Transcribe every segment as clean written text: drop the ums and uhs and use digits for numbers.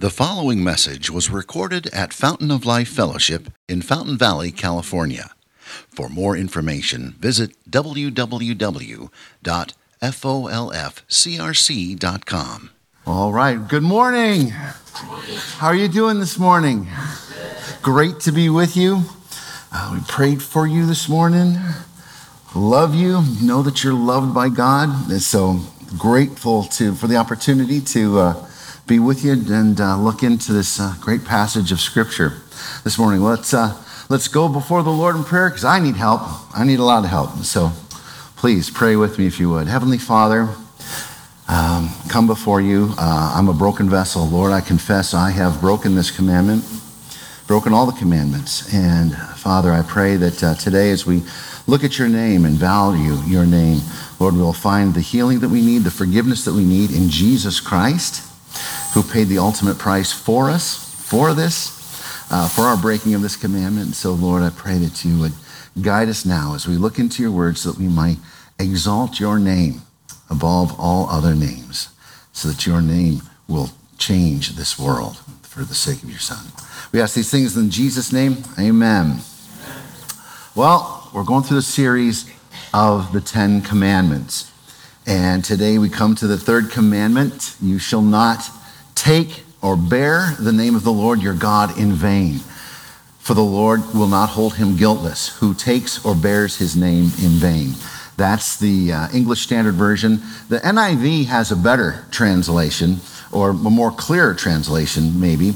The following message was recorded at Fountain of Life Fellowship in Fountain Valley, California. For more information, visit www.folfcrc.com. All right, good morning. How are you doing this morning? Great to be with you. We prayed for you this morning. Love you. Know that you're loved by God. And so grateful for the opportunity to be with you and look into this great passage of Scripture this morning. Let's go before the Lord in prayer because I need help. I need a lot of help. So please pray with me if you would. Heavenly Father, come before you. I'm a broken vessel. Lord, I confess I have broken this commandment, broken all the commandments. And Father, I pray that today as we look at your name and value your name, Lord, we'll find the healing that we need, the forgiveness that we need in Jesus Christ, who paid the ultimate price for us, for our breaking of this commandment. So, Lord, I pray that you would guide us now as we look into your words so that we might exalt your name above all other names, so that your name will change this world for the sake of your Son. We ask these things in Jesus' name. Amen. Well, we're going through the series of the Ten Commandments. And today we come to the third commandment. You shall not take or bear the name of the Lord your God in vain, for the Lord will not hold him guiltless who takes or bears his name in vain. That's the English Standard Version. The NIV has a better translation, or a more clear translation maybe.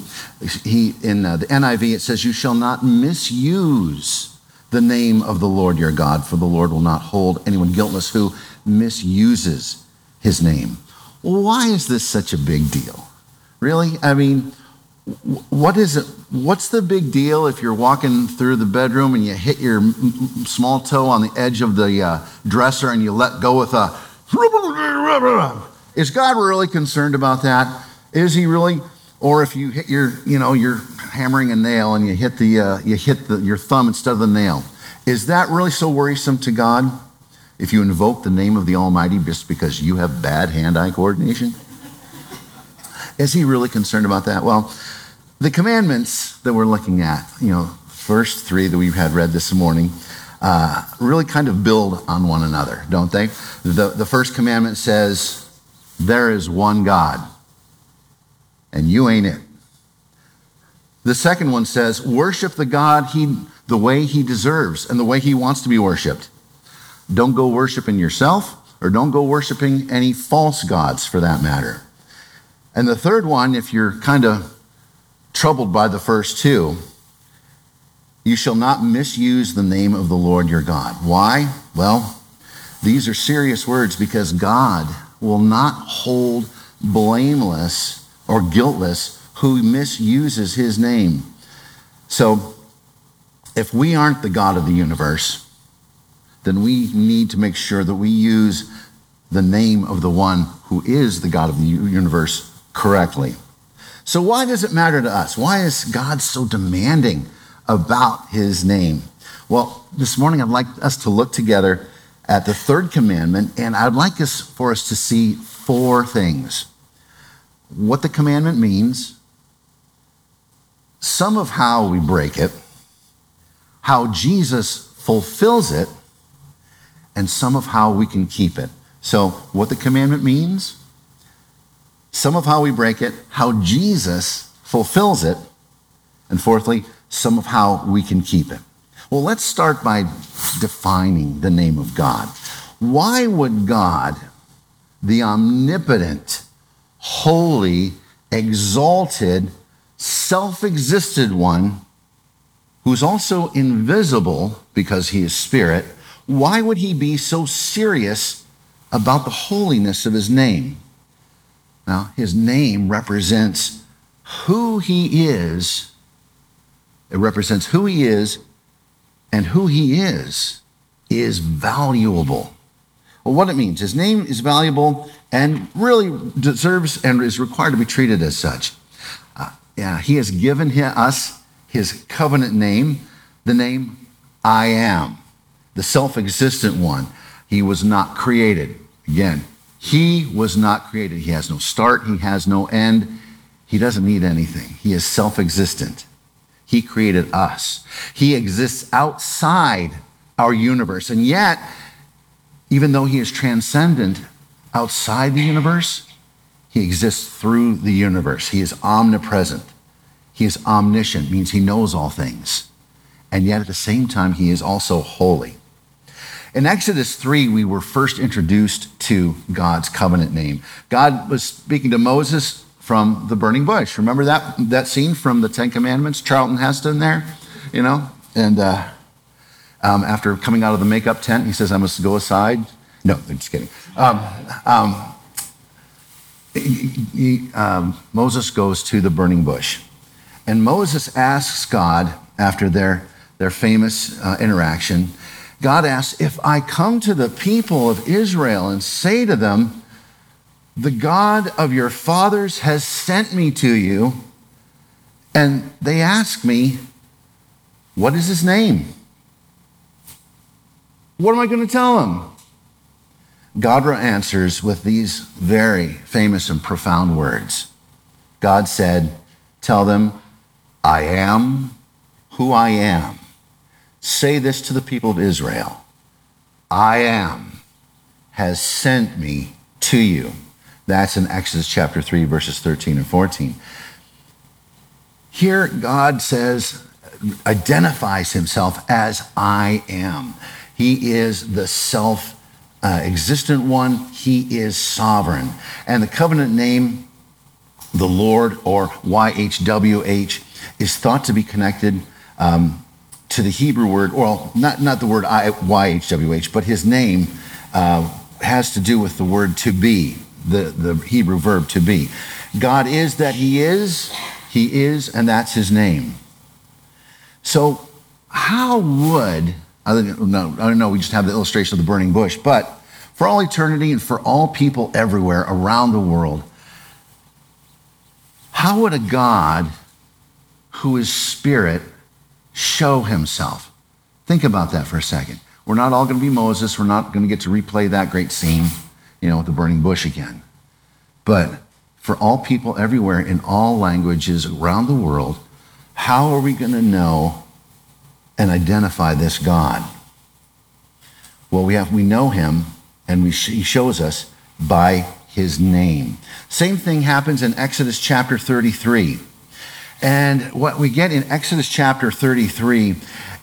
In the NIV it says, you shall not misuse the name of the Lord your God, for the Lord will not hold anyone guiltless who misuses his name. Why is this such a big deal? Really? I mean, what is it? What's the big deal if you're walking through the bedroom and you hit your small toe on the edge of the dresser and you let go with a... Is God really concerned about that? Is he really? Or if you hit you're hammering a nail and you hit your thumb instead of the nail. Is that really so worrisome to God? If you invoke the name of the Almighty just because you have bad hand-eye coordination? Is he really concerned about that? Well, the commandments that we're looking at, first three that we've had read this morning, really kind of build on one another, don't they? The first commandment says, there is one God, and you ain't it. The second one says, worship the God the way he deserves and the way he wants to be worshipped. Don't go worshiping yourself, or don't go worshiping any false gods for that matter. And the third one, if you're kind of troubled by the first two, you shall not misuse the name of the Lord your God. Why? Well, these are serious words because God will not hold blameless or guiltless who misuses his name. So if we aren't the God of the universe, then we need to make sure that we use the name of the one who is the God of the universe correctly. So why does it matter to us? Why is God so demanding about his name? Well, this morning I'd like us to look together at the third commandment, and I'd like us to see four things. What the commandment means, some of how we break it, how Jesus fulfills it, and some of how we can keep it. So what the commandment means, some of how we break it, how Jesus fulfills it, and fourthly, some of how we can keep it. Well, let's start by defining the name of God. Why would God, the omnipotent, holy, exalted, self-existed one, who's also invisible because he is spirit, why would he be so serious about the holiness of his name? Now, his name represents who he is. It represents who he is, and who he is valuable. Well, what it means, his name is valuable and really deserves and is required to be treated as such. He has given us his covenant name, the name I Am, the self-existent one. He was not created. Again, he was not created. He has no start. He has no end. He doesn't need anything. He is self-existent. He created us. He exists outside our universe. And yet, even though he is transcendent outside the universe, he exists through the universe. He is omnipresent. He is omniscient, means he knows all things. And yet at the same time, he is also holy. In Exodus 3, we were first introduced to God's covenant name. God was speaking to Moses from the burning bush. Remember that scene from the Ten Commandments? Charlton Heston there, you know? And after coming out of the makeup tent, he says, I must go aside. No, I'm just kidding. Moses goes to the burning bush. And Moses asks God, after their famous interaction, God asks, if I come to the people of Israel and say to them, the God of your fathers has sent me to you, and they ask me, what is his name? What am I going to tell them? God answers with these very famous and profound words. God said, tell them, I am who I am. Say this to the people of Israel. I am has sent me to you. That's in Exodus chapter 3, verses 13 and 14. Here God says, identifies himself as I am. He is the self-existent one. He is sovereign. And the covenant name, the Lord, or YHWH, is thought to be connected to the Hebrew word, well, not the word YHWH, but his name has to do with the word to be, the Hebrew verb to be. God is that he is, and that's his name. So how would, we just have the illustration of the burning bush, but for all eternity and for all people everywhere around the world, how would a God who is spirit show himself? Think about that for a second. We're not all going to be Moses. We're not going to get to replay that great scene, with the burning bush again. But for all people everywhere in all languages around the world, how are we going to know and identify this God? Well, we know him, and he shows us by his name. Same thing happens in Exodus chapter 33. And what we get in Exodus chapter 33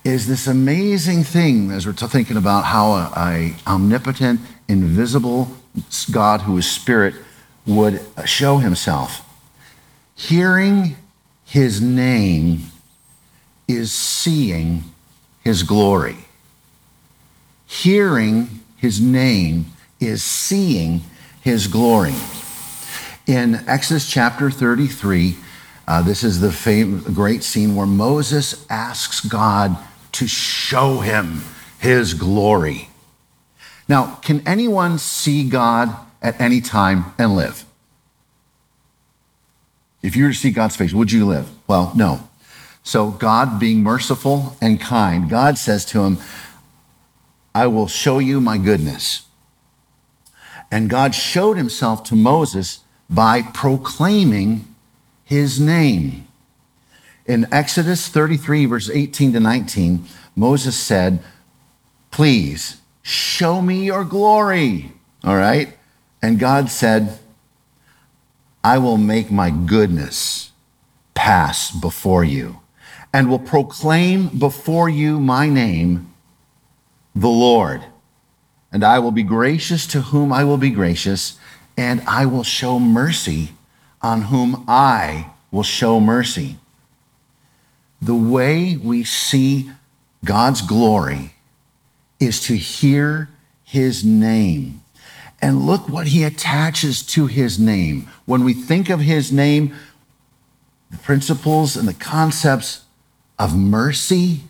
is this amazing thing as we're thinking about how an omnipotent, invisible God who is spirit would show himself. Hearing his name is seeing his glory. Hearing his name is seeing his glory. In Exodus chapter 33, this is the great scene where Moses asks God to show him his glory. Now, can anyone see God at any time and live? If you were to see God's face, would you live? Well, no. So God, being merciful and kind, God says to him, I will show you my goodness. And God showed himself to Moses by proclaiming his name. In Exodus 33, verses 18 to 19, Moses said, please show me your glory. All right? And God said, I will make my goodness pass before you and will proclaim before you my name, the Lord. And I will be gracious to whom I will be gracious, and I will show mercy on whom I will show mercy. The way we see God's glory is to hear his name. And look what he attaches to his name. When we think of his name, the principles and the concepts of mercy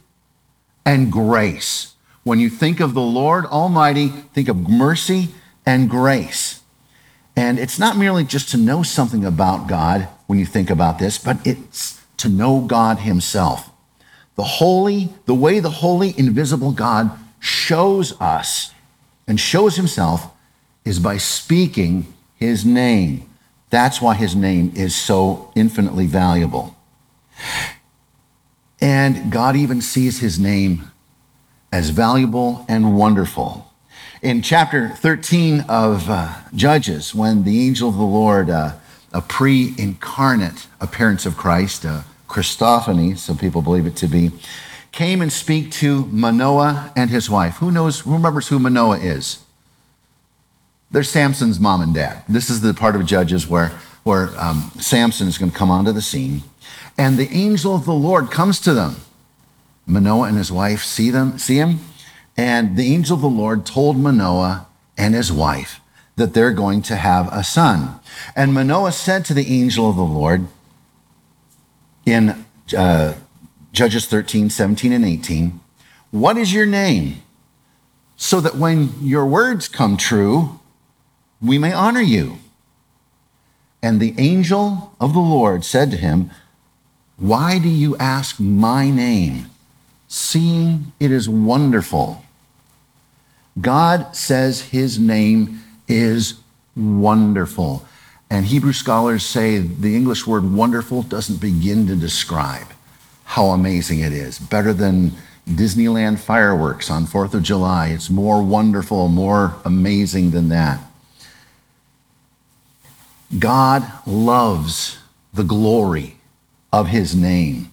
and grace. When you think of the Lord Almighty, think of mercy and grace. And it's not merely just to know something about God when you think about this, but it's to know God himself. The way the holy, invisible God shows us and shows himself is by speaking his name. That's why his name is so infinitely valuable. And God even sees his name as valuable and wonderful. In chapter 13 of Judges, when the angel of the Lord, a pre-incarnate appearance of Christ, Christophany, some people believe it to be, came and speak to Manoah and his wife. Who knows, who remembers who Manoah is? They're Samson's mom and dad. This is the part of Judges where Samson is going to come onto the scene. And the angel of the Lord comes to them. Manoah and his wife see him. And the angel of the Lord told Manoah and his wife that they're going to have a son. And Manoah said to the angel of the Lord in Judges 13, 17, and 18, "What is your name? So that when your words come true, we may honor you." And the angel of the Lord said to him, "Why do you ask my name, seeing it is wonderful?" God says his name is wonderful. And Hebrew scholars say the English word wonderful doesn't begin to describe how amazing it is. Better than Disneyland fireworks on 4th of July. It's more wonderful, more amazing than that. God loves the glory of his name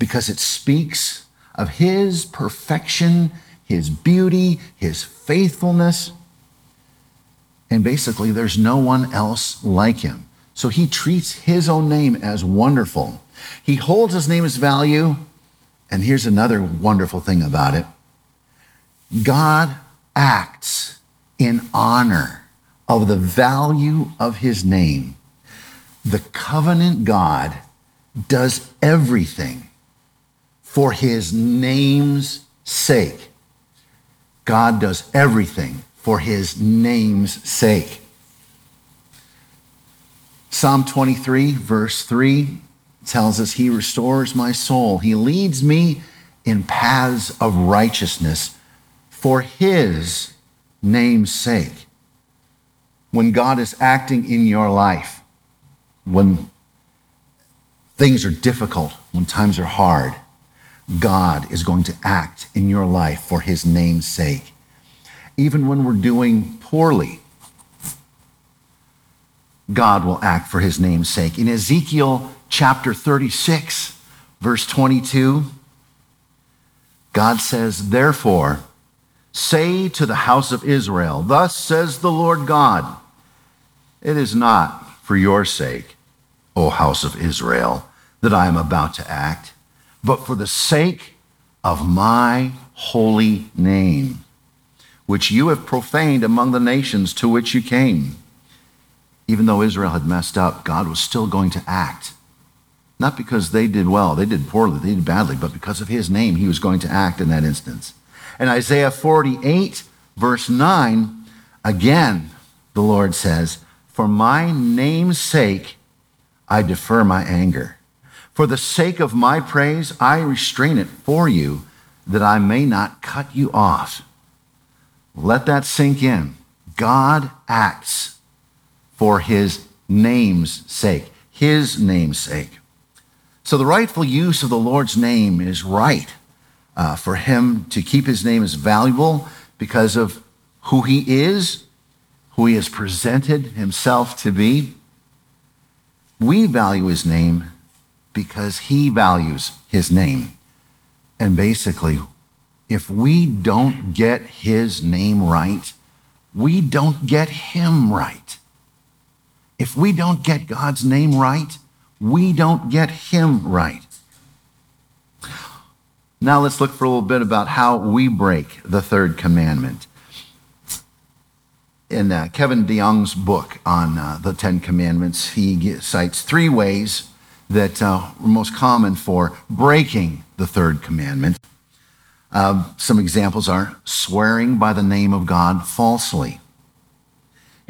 because it speaks of his perfection, his beauty, his faithfulness. And basically, there's no one else like him. So he treats his own name as wonderful. He holds his name as value. And here's another wonderful thing about it. God acts in honor of the value of his name. The covenant God does everything for his name's sake. God does everything for his name's sake. Psalm 23, verse 3 tells us, "He restores my soul. He leads me in paths of righteousness for his name's sake." When God is acting in your life, when things are difficult, when times are hard, God is going to act in your life for his name's sake. Even when we're doing poorly, God will act for his name's sake. In Ezekiel chapter 36, verse 22, God says, "Therefore, say to the house of Israel, thus says the Lord God, it is not for your sake, O house of Israel, that I am about to act, but for the sake of my holy name, which you have profaned among the nations to which you came." Even though Israel had messed up, God was still going to act. Not because they did well, they did poorly, they did badly, but because of his name, he was going to act in that instance. And Isaiah 48, verse 9, again, the Lord says, "For my name's sake, I defer my anger. For the sake of my praise, I restrain it for you, that I may not cut you off." Let that sink in. God acts for his name's sake, his name's sake. So the rightful use of the Lord's name is right for him to keep his name as valuable because of who he has presented himself to be. We value his name because he values his name. And basically, if we don't get his name right, we don't get him right. If we don't get God's name right, we don't get him right. Now let's look for a little bit about how we break the third commandment. In Kevin DeYoung's book on the Ten Commandments, he cites three ways that were most common for breaking the third commandment. Some examples are swearing by the name of God falsely,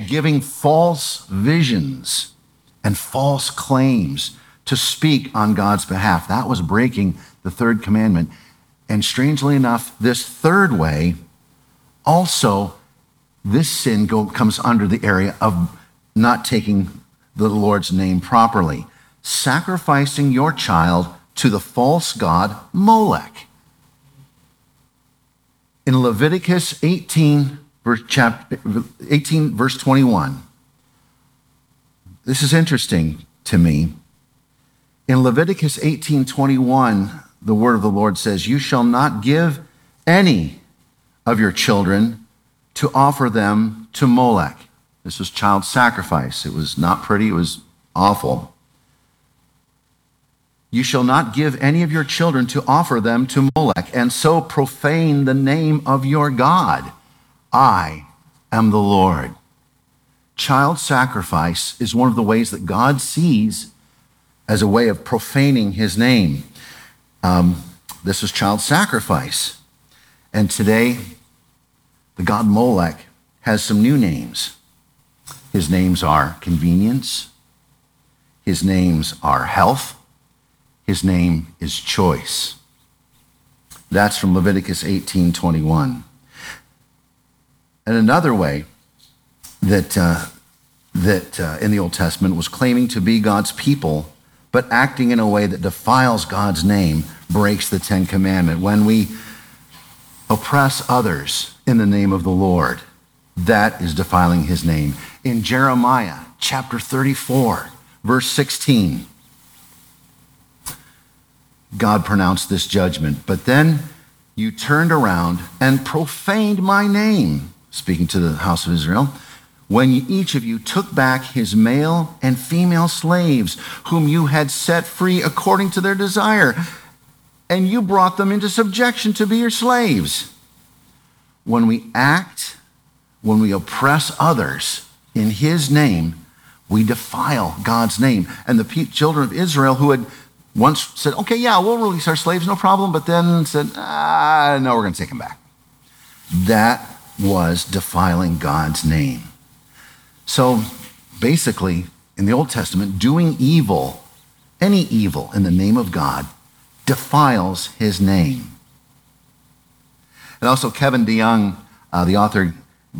giving false visions and false claims to speak on God's behalf. That was breaking the third commandment. And strangely enough, this third way, also this sin comes under the area of not taking the Lord's name properly, sacrificing your child to the false god Molech. In Leviticus 18, verse 21, this is interesting to me. In Leviticus 18:21, the word of the Lord says, "You shall not give any of your children to offer them to Molech." This was child sacrifice. It was not pretty. It was awful. "You shall not give any of your children to offer them to Molech, and so profane the name of your God. I am the Lord." Child sacrifice is one of the ways that God sees as a way of profaning his name. This is child sacrifice. And today, the god Molech has some new names. His names are convenience. His names are health. His name is choice. That's from Leviticus 18:21. And another way that in the Old Testament was claiming to be God's people, but acting in a way that defiles God's name, breaks the Ten Commandments. When we oppress others in the name of the Lord, that is defiling his name. In Jeremiah chapter 34, verse 16, God pronounced this judgment. "But then you turned around and profaned my name," speaking to the house of Israel, "when each of you took back his male and female slaves, whom you had set free according to their desire, and you brought them into subjection to be your slaves." When we oppress others in his name, we defile God's name. And the children of Israel who had once said, "Okay, yeah, we'll release our slaves, no problem," but then said, "No, we're going to take them back." That was defiling God's name. So basically, in the Old Testament, doing evil, any evil in the name of God, defiles his name. And also Kevin DeYoung, the author,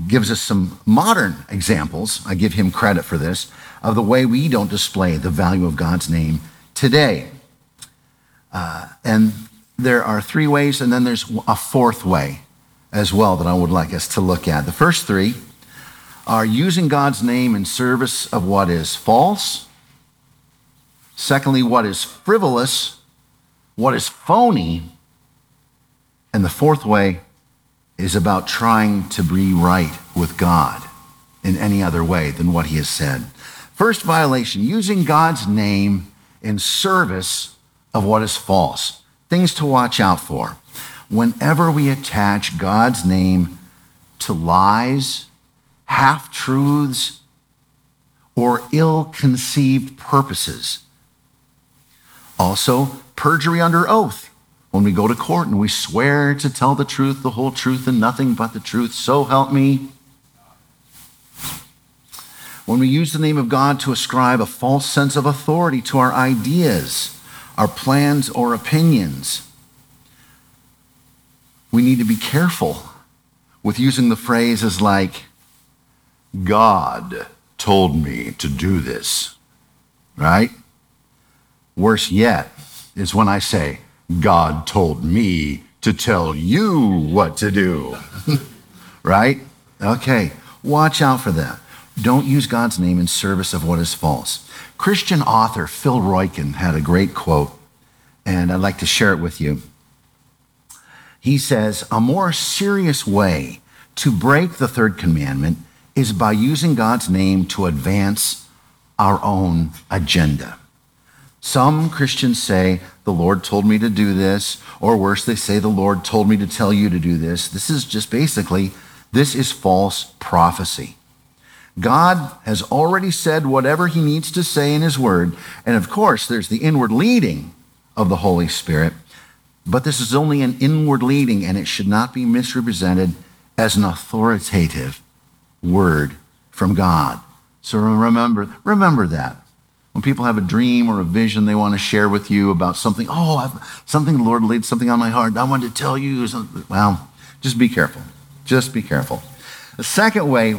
gives us some modern examples, I give him credit for this, of the way we don't display the value of God's name today. And there are three ways, and then there's a fourth way as well that I would like us to look at. The first three are using God's name in service of what is false. Secondly, what is frivolous, what is phony. And the fourth way is about trying to be right with God in any other way than what he has said. First violation, using God's name in service of what is false. Things to watch out for. Whenever we attach God's name to lies, half-truths, or ill-conceived purposes. Also, perjury under oath. When we go to court and we swear to tell the truth, the whole truth, and nothing but the truth, so help me. When we use the name of God to ascribe a false sense of authority to our ideas, our plans, or opinions, we need to be careful with using the phrases like, "God told me to do this," right? Worse yet is when I say, "God told me to tell you what to do," right? Okay, watch out for that. Don't use God's name in service of what is false. Christian author Phil Royken had a great quote, and I'd like to share it with you. He says, "A more serious way to break the third commandment is by using God's name to advance our own agenda. Some Christians say, 'The Lord told me to do this,' or worse, they say, 'The Lord told me to tell you to do this.' This is false prophecy. God has already said whatever he needs to say in his word, and of course, there's the inward leading of the Holy Spirit, but this is only an inward leading, and it should not be misrepresented as an authoritative word from God." So remember that. When people have a dream or a vision they want to share with you about something, the Lord laid something on my heart, I wanted to tell you. Well, just be careful. The second way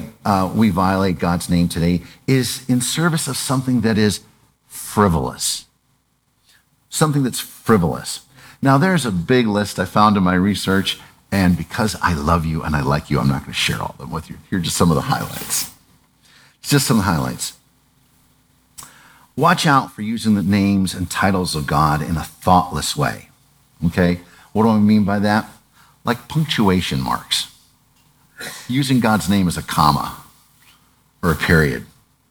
we violate God's name today is in service of something that is frivolous. Something that's frivolous. Now, there's a big list I found in my research, and because I love you and I like you, I'm not going to share all of them with you. Here are just some of the highlights. Just some highlights. Watch out for using the names and titles of God in a thoughtless way, okay? What do I mean by that? Like punctuation marks. Using God's name as a comma or a period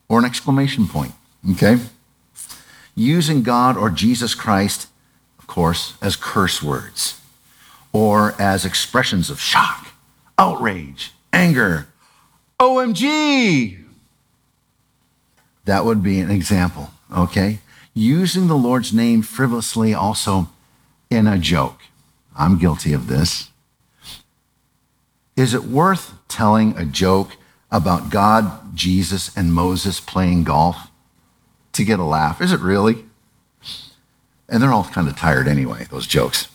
or an exclamation point, okay? Using God or Jesus Christ, of course, as curse words or as expressions of shock, outrage, anger, OMG. That would be an example, okay? Using the Lord's name frivolously also in a joke. I'm guilty of this. Is it worth telling a joke about God, Jesus, and Moses playing golf to get a laugh? Is it really? And they're all kind of tired anyway, those jokes.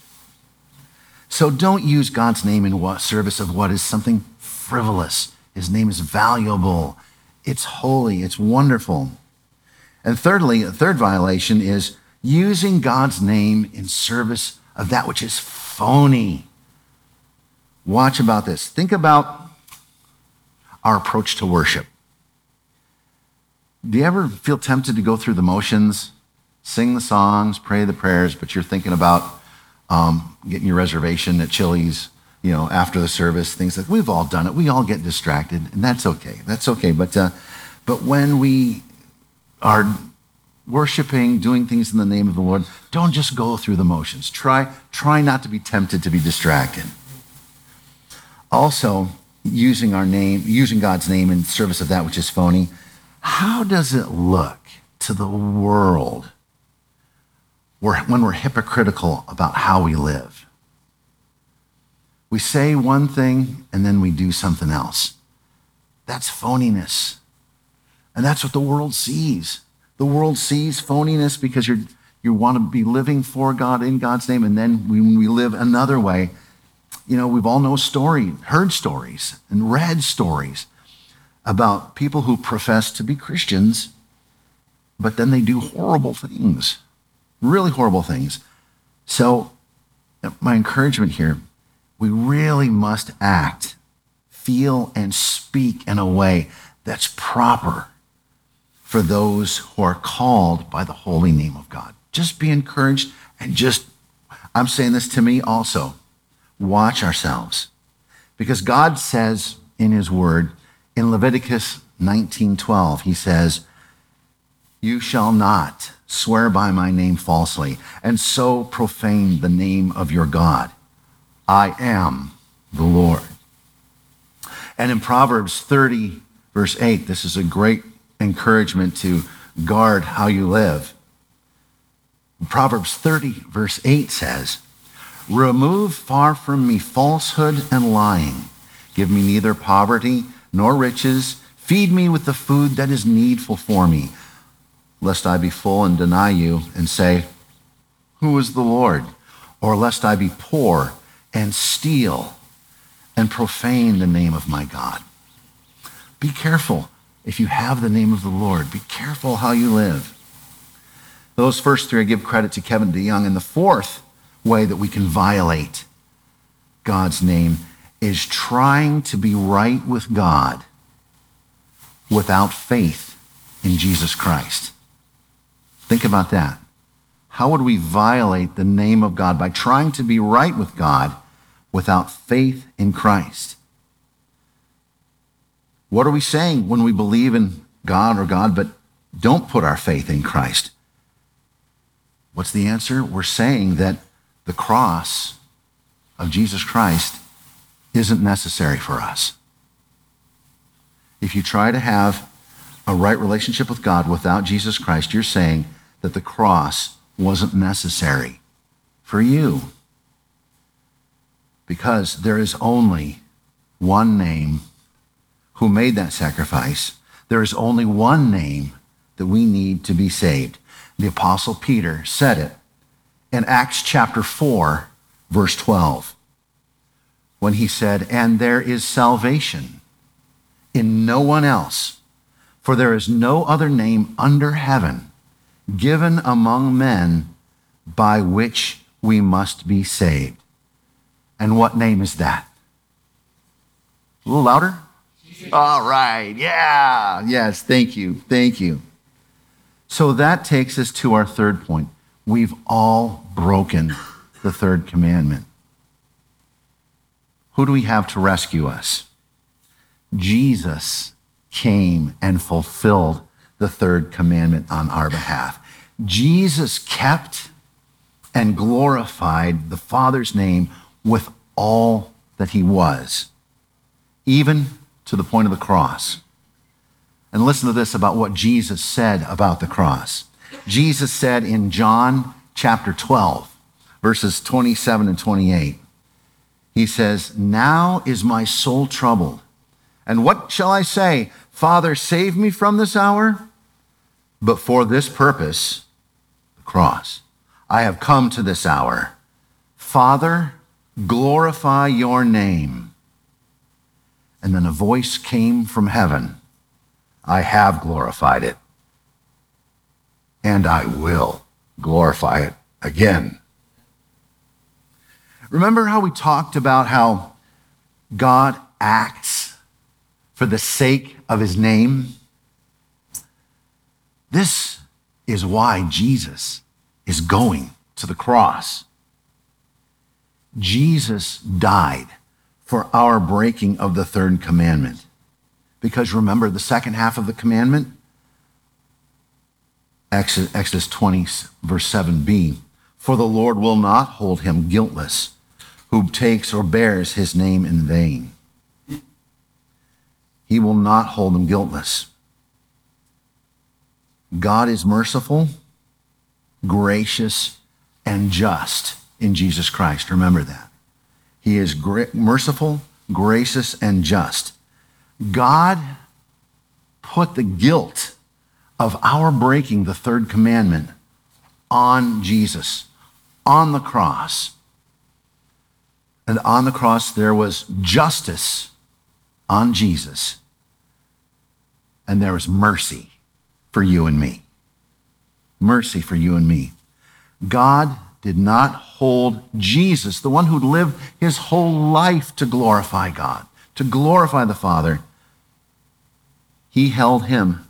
So don't use God's name in what service of what is something frivolous. His name is valuable. It's holy, it's wonderful. And thirdly, a third violation is using God's name in service of that which is phony. Watch about this. Think about our approach to worship. Do you ever feel tempted to go through the motions, sing the songs, pray the prayers, but you're thinking about getting your reservation at Chili's, you know, after the service, things like we've all done it. We all get distracted, and that's okay. That's okay. But when we are worshiping, doing things in the name of the Lord, don't just go through the motions. Try not to be tempted to be distracted. Also, using God's name in service of that which is phony. How does it look to the world when we're hypocritical about how we live? We say one thing and then we do something else. That's phoniness. And that's what the world sees. The world sees phoniness because you want to be living for God in God's name, and then when we live another way, you know, we've all heard stories and read stories about people who profess to be Christians, but then they do horrible things, really horrible things. So my encouragement here, we really must act, feel, and speak in a way that's proper for those who are called by the holy name of God. Just be encouraged and I'm saying this to me also, watch ourselves. Because God says in his word, in Leviticus 19:12, he says, "You shall not swear by my name falsely and so profane the name of your God. I am the Lord." And in Proverbs 30, verse 8, this is a great encouragement to guard how you live. Proverbs 30, verse 8 says, "Remove far from me falsehood and lying. Give me neither poverty nor riches. Feed me with the food that is needful for me, lest I be full and deny you and say, 'Who is the Lord?' Or lest I be poor and steal and profane the name of my God." Be careful if you have the name of the Lord. Be careful how you live. Those first three I give credit to Kevin DeYoung. And the fourth way that we can violate God's name is trying to be right with God without faith in Jesus Christ. Think about that. How would we violate the name of God by trying to be right with God without faith in Christ? What are we saying when we believe in God but don't put our faith in Christ? What's the answer? We're saying that the cross of Jesus Christ isn't necessary for us. If you try to have a right relationship with God without Jesus Christ, you're saying that the cross wasn't necessary for you, because there is only one name who made that sacrifice. There is only one name that we need to be saved. The Apostle Peter said it in Acts chapter 4, verse 12, when he said, "And there is salvation in no one else, for there is no other name under heaven given among men by which we must be saved. And what name is that? A little louder? Jesus. All right. Yeah. Yes. Thank you. Thank you. So that takes us to our third point. We've all broken the third commandment. Who do we have to rescue us? Jesus came and fulfilled the third commandment on our behalf. Jesus kept and glorified the Father's name with all that he was, even to the point of the cross. And listen to this about what Jesus said about the cross. Jesus said in John chapter 12, verses 27 and 28, he says, "Now is my soul troubled. And what shall I say? Father, save me from this hour? But for this purpose," the cross, "I have come to this hour. Father, glorify your name." And then a voice came from heaven, "I have glorified it, and I will glorify it again." Remember how we talked about how God acts for the sake of his name? This is why Jesus is going to the cross. Jesus died for our breaking of the third commandment. Because remember the second half of the commandment? Exodus 20, verse 7b. "For the Lord will not hold him guiltless who takes or bears his name in vain." He will not hold him guiltless. God is merciful, gracious, and just in Jesus Christ. Remember that. He is merciful, gracious, and just. God put the guilt of our breaking the third commandment on Jesus, on the cross. And on the cross, there was justice on Jesus, and there was mercy for you and me. Mercy for you and me. God did not hold Jesus, the one who lived his whole life to glorify God, to glorify the Father. He held him.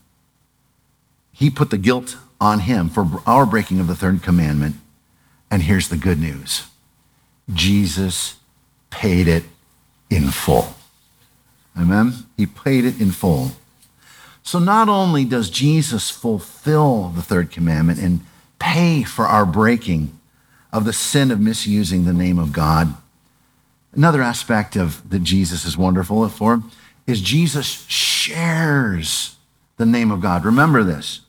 He put the guilt on him for our breaking of the third commandment. And here's the good news. Jesus paid it in full. Amen? He paid it in full. So not only does Jesus fulfill the third commandment and pay for our breaking of the sin of misusing the name of God, another aspect of that Jesus is wonderful for is Jesus shares the name of God. Remember this.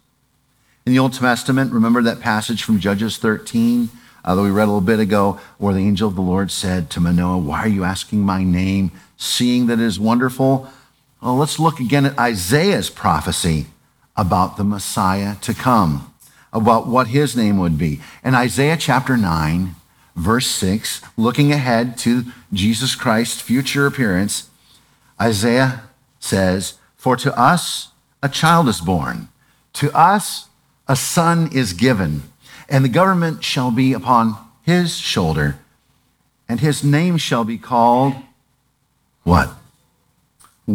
In the Old Testament, remember that passage from Judges 13 that we read a little bit ago, where the angel of the Lord said to Manoah, "Why are you asking my name, seeing that it is wonderful?" Well, let's look again at Isaiah's prophecy about the Messiah to come, about what his name would be. In Isaiah chapter 9, verse 6, looking ahead to Jesus Christ's future appearance, Isaiah says, "For to us a child is born, to us a son is given, and the government shall be upon his shoulder, and his name shall be called," what?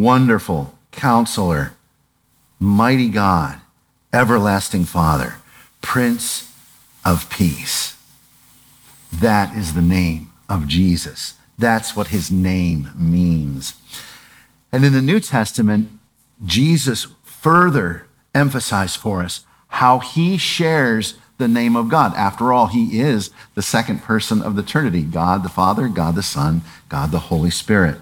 "Wonderful Counselor, Mighty God, Everlasting Father, Prince of Peace." That is the name of Jesus. That's what his name means. And in the New Testament, Jesus further emphasized for us how he shares the name of God. After all, he is the second person of the Trinity: God the Father, God the Son, God the Holy Spirit.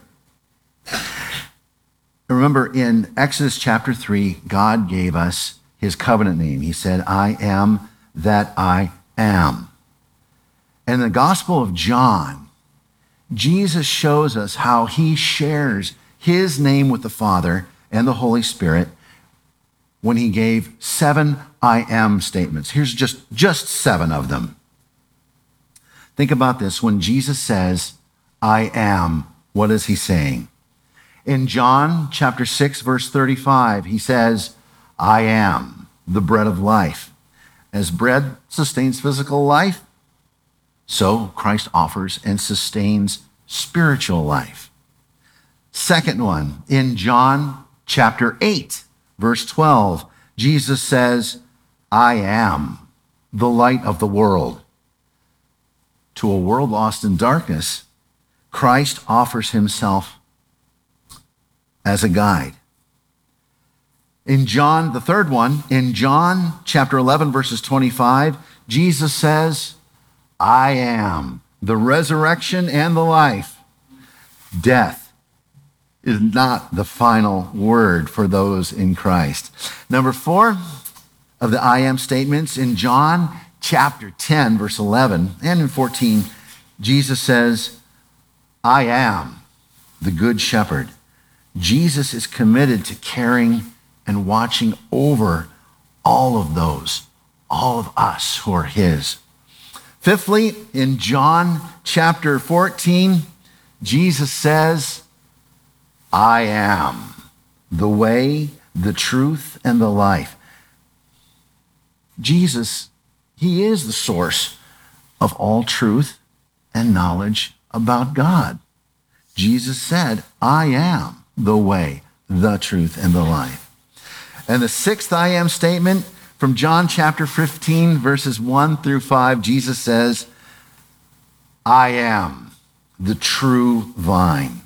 Remember in Exodus chapter 3, God gave us his covenant name. He said, "I am that I am." In the Gospel of John, Jesus shows us how he shares his name with the Father and the Holy Spirit when he gave 7 I am statements. Here's just 7 of them. Think about this. When Jesus says, "I am," what is he saying? In John chapter 6, verse 35, he says, I am the bread of life. As bread sustains physical life, so Christ offers and sustains spiritual life. Second one, in John chapter 8, verse 12, Jesus says, I am the light of the world. To a world lost in darkness, Christ offers himself as a guide. In John, the third one, in John chapter 11, verses 25, Jesus says, I am the resurrection and the life. Death is not the final word for those in Christ. Number four of the I am statements in John chapter 10, verse 11, and in 14, Jesus says, I am the good shepherd. Jesus is committed to caring and watching over all of us who are his. Fifthly, in John chapter 14, Jesus says, I am the way, the truth, and the life. Jesus, he is the source of all truth and knowledge about God. Jesus said, I am the way, the truth, and the life. And the sixth I am statement from John chapter 15, verses 1 through 5, Jesus says, I am the true vine.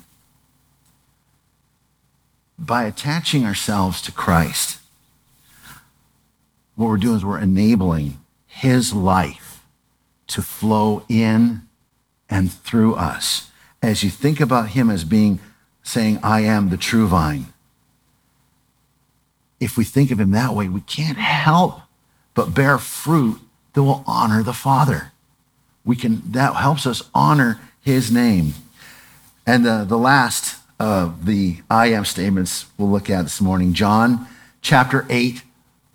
By attaching ourselves to Christ, what we're doing is we're enabling his life to flow in and through us. As you think about him as being, saying, I am the true vine, if we think of him that way, we can't help but bear fruit that will honor the Father. That helps us honor his name. And the last of the I am statements we'll look at this morning, John chapter 8,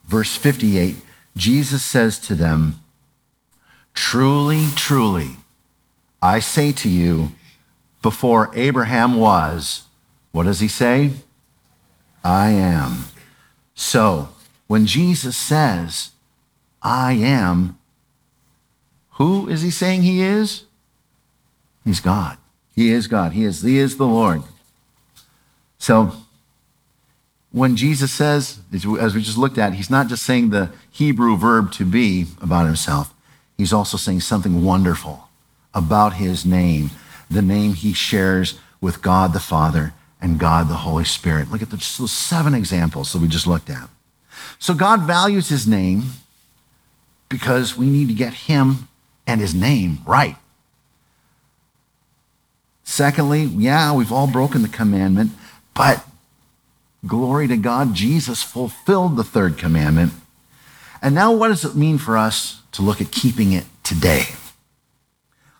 verse 58, Jesus says to them, truly, truly, I say to you, before Abraham was, what does he say? I am. So when Jesus says, I am, who is he saying he is? He's God. He is God. He is the Lord. So when Jesus says, as we just looked at, he's not just saying the Hebrew verb to be about himself. He's also saying something wonderful about his name, the name he shares with God the Father and God the Holy Spirit. Look at those 7 examples that we just looked at. So God values his name because we need to get him and his name right. Secondly, we've all broken the commandment, but glory to God, Jesus fulfilled the 3rd commandment. And now what does it mean for us to look at keeping it today?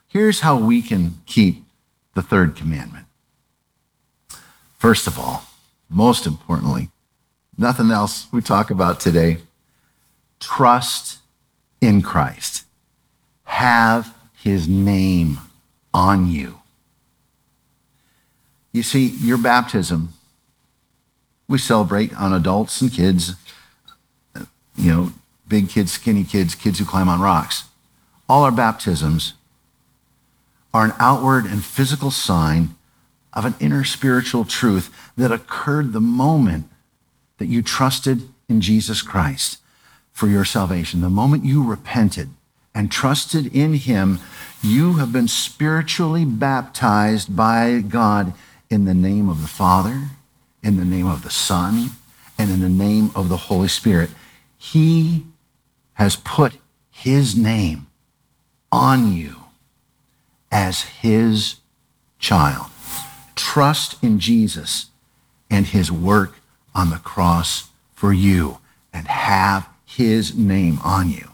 Here's how we can keep the 3rd commandment. First of all, most importantly, nothing else we talk about today, trust in Christ. Have his name on you. You see, your baptism, we celebrate on adults and kids, big kids, skinny kids, kids who climb on rocks. All our baptisms are an outward and physical sign of an inner spiritual truth that occurred the moment that you trusted in Jesus Christ for your salvation. The moment you repented and trusted in him, you have been spiritually baptized by God in the name of the Father, in the name of the Son, and in the name of the Holy Spirit. He has put his name on you as his child. Trust in Jesus and his work on the cross for you, and have his name on you.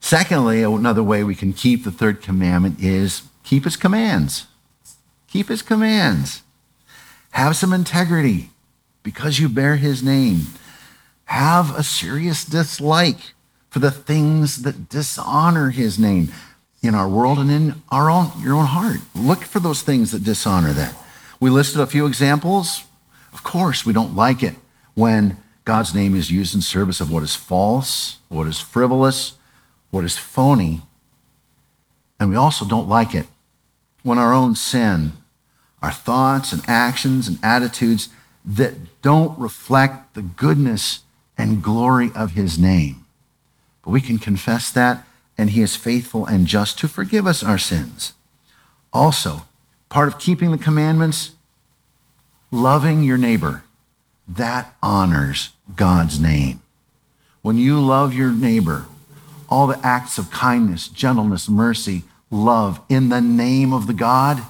Secondly, another way we can keep the 3rd commandment is keep his commands. Keep his commands. Have some integrity because you bear his name. Have a serious dislike for the things that dishonor his name in our world and in your own heart. Look for those things that dishonor that. We listed a few examples. Of course, we don't like it when God's name is used in service of what is false, what is frivolous, what is phony. And we also don't like it when our own sin, our thoughts and actions and attitudes that don't reflect the goodness and glory of his name. But we can confess that, and he is faithful and just to forgive us our sins. Also, part of keeping the commandments, loving your neighbor, that honors God's name. When you love your neighbor, all the acts of kindness, gentleness, mercy, love in the name of the God,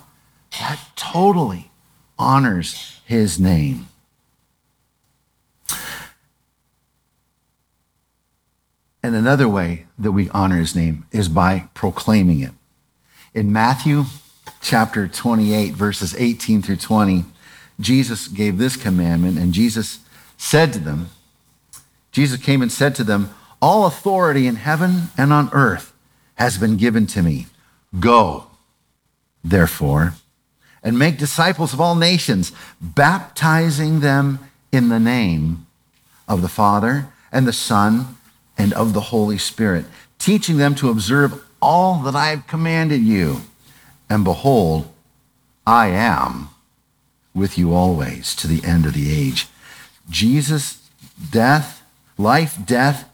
that totally honors his name. And another way that we honor his name is by proclaiming it. In Matthew chapter 28, verses 18 through 20, Jesus gave this commandment, and Jesus came and said to them, "All authority in heaven and on earth has been given to me. Go, therefore, and make disciples of all nations, baptizing them in the name of the Father and the Son and of the Holy Spirit, teaching them to observe all that I have commanded you. And behold, I am with you always to the end of the age." Jesus' death, life, death,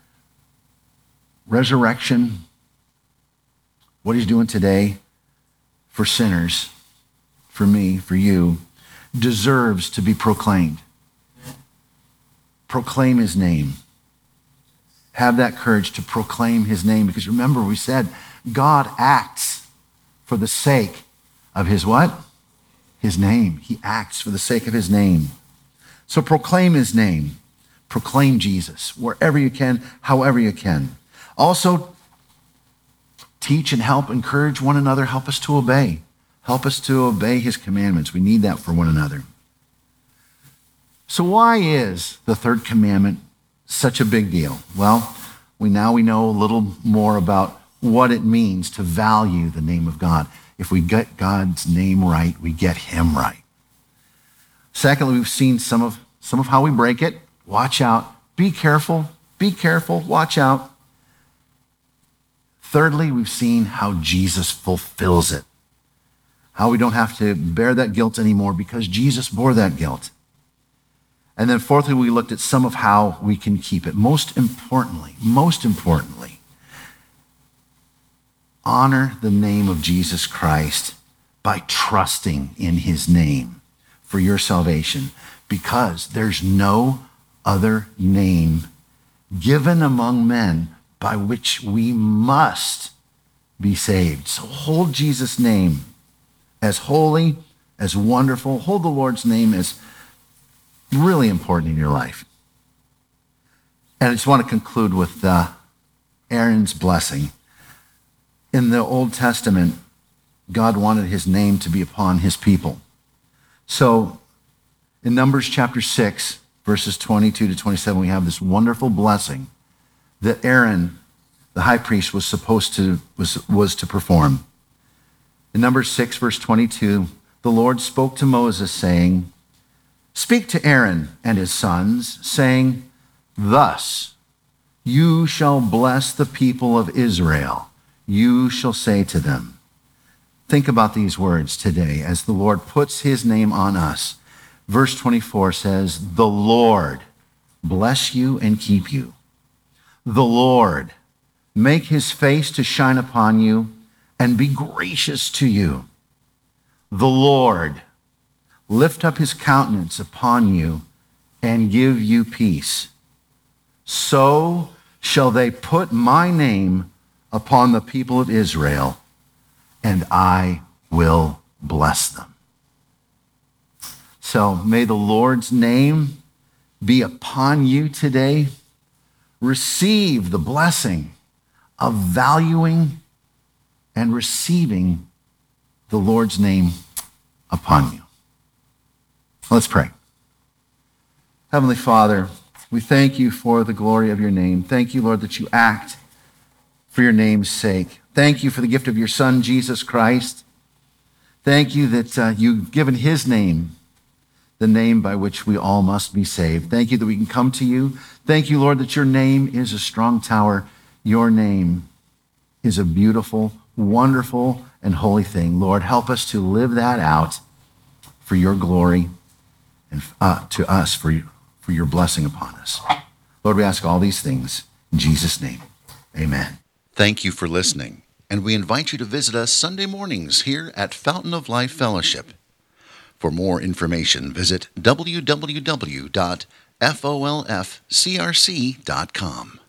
resurrection, what he's doing today for sinners, for me, for you, deserves to be proclaimed. Proclaim his name. Have that courage to proclaim his name, because remember we said God acts for the sake of his what? His name. He acts for the sake of his name. So proclaim his name. Proclaim Jesus wherever you can, however you can. Also, teach and help, encourage one another, help us to obey. Help us to obey his commandments. We need that for one another. So why is the third commandment such a big deal? Well, we know a little more about what it means to value the name of God. If we get God's name right, we get him right. Secondly, we've seen some of how we break it. Watch out. Be careful. Watch out. Thirdly, we've seen how Jesus fulfills it, how we don't have to bear that guilt anymore because Jesus bore that guilt. And then fourthly, we looked at some of how we can keep it. Most importantly, honor the name of Jesus Christ by trusting in his name for your salvation, because there's no other name given among men by which we must be saved. So hold Jesus' name as holy, as wonderful. Hold the Lord's name as really important in your life. And I just want to conclude with Aaron's blessing. In the Old Testament, God wanted his name to be upon his people. So in Numbers chapter 6, verses 22 to 27, we have this wonderful blessing that Aaron, the high priest, was to perform. In Numbers 6, verse 22, the Lord spoke to Moses, saying, "Speak to Aaron and his sons, saying, 'Thus you shall bless the people of Israel. You shall say to them,'" think about these words today as the Lord puts his name on us. Verse 24 says, "The Lord bless you and keep you. The Lord make his face to shine upon you and be gracious to you. The Lord lift up his countenance upon you and give you peace. So shall they put my name upon the people of Israel, and I will bless them." So may the Lord's name be upon you today. Receive the blessing of valuing and receiving the Lord's name upon you. Let's pray. Heavenly Father, we thank you for the glory of your name. Thank you, Lord, that you act for your name's sake. Thank you for the gift of your Son, Jesus Christ. Thank you that you've given his name, the name by which we all must be saved. Thank you that we can come to you. Thank you, Lord, that your name is a strong tower. Your name is a beautiful, wonderful, and holy thing. Lord, help us to live that out for your glory and to us for your blessing upon us. Lord, we ask all these things in Jesus' name. Amen. Thank you for listening, and we invite you to visit us Sunday mornings here at Fountain of Life Fellowship. For more information, visit www.folfcrc.com.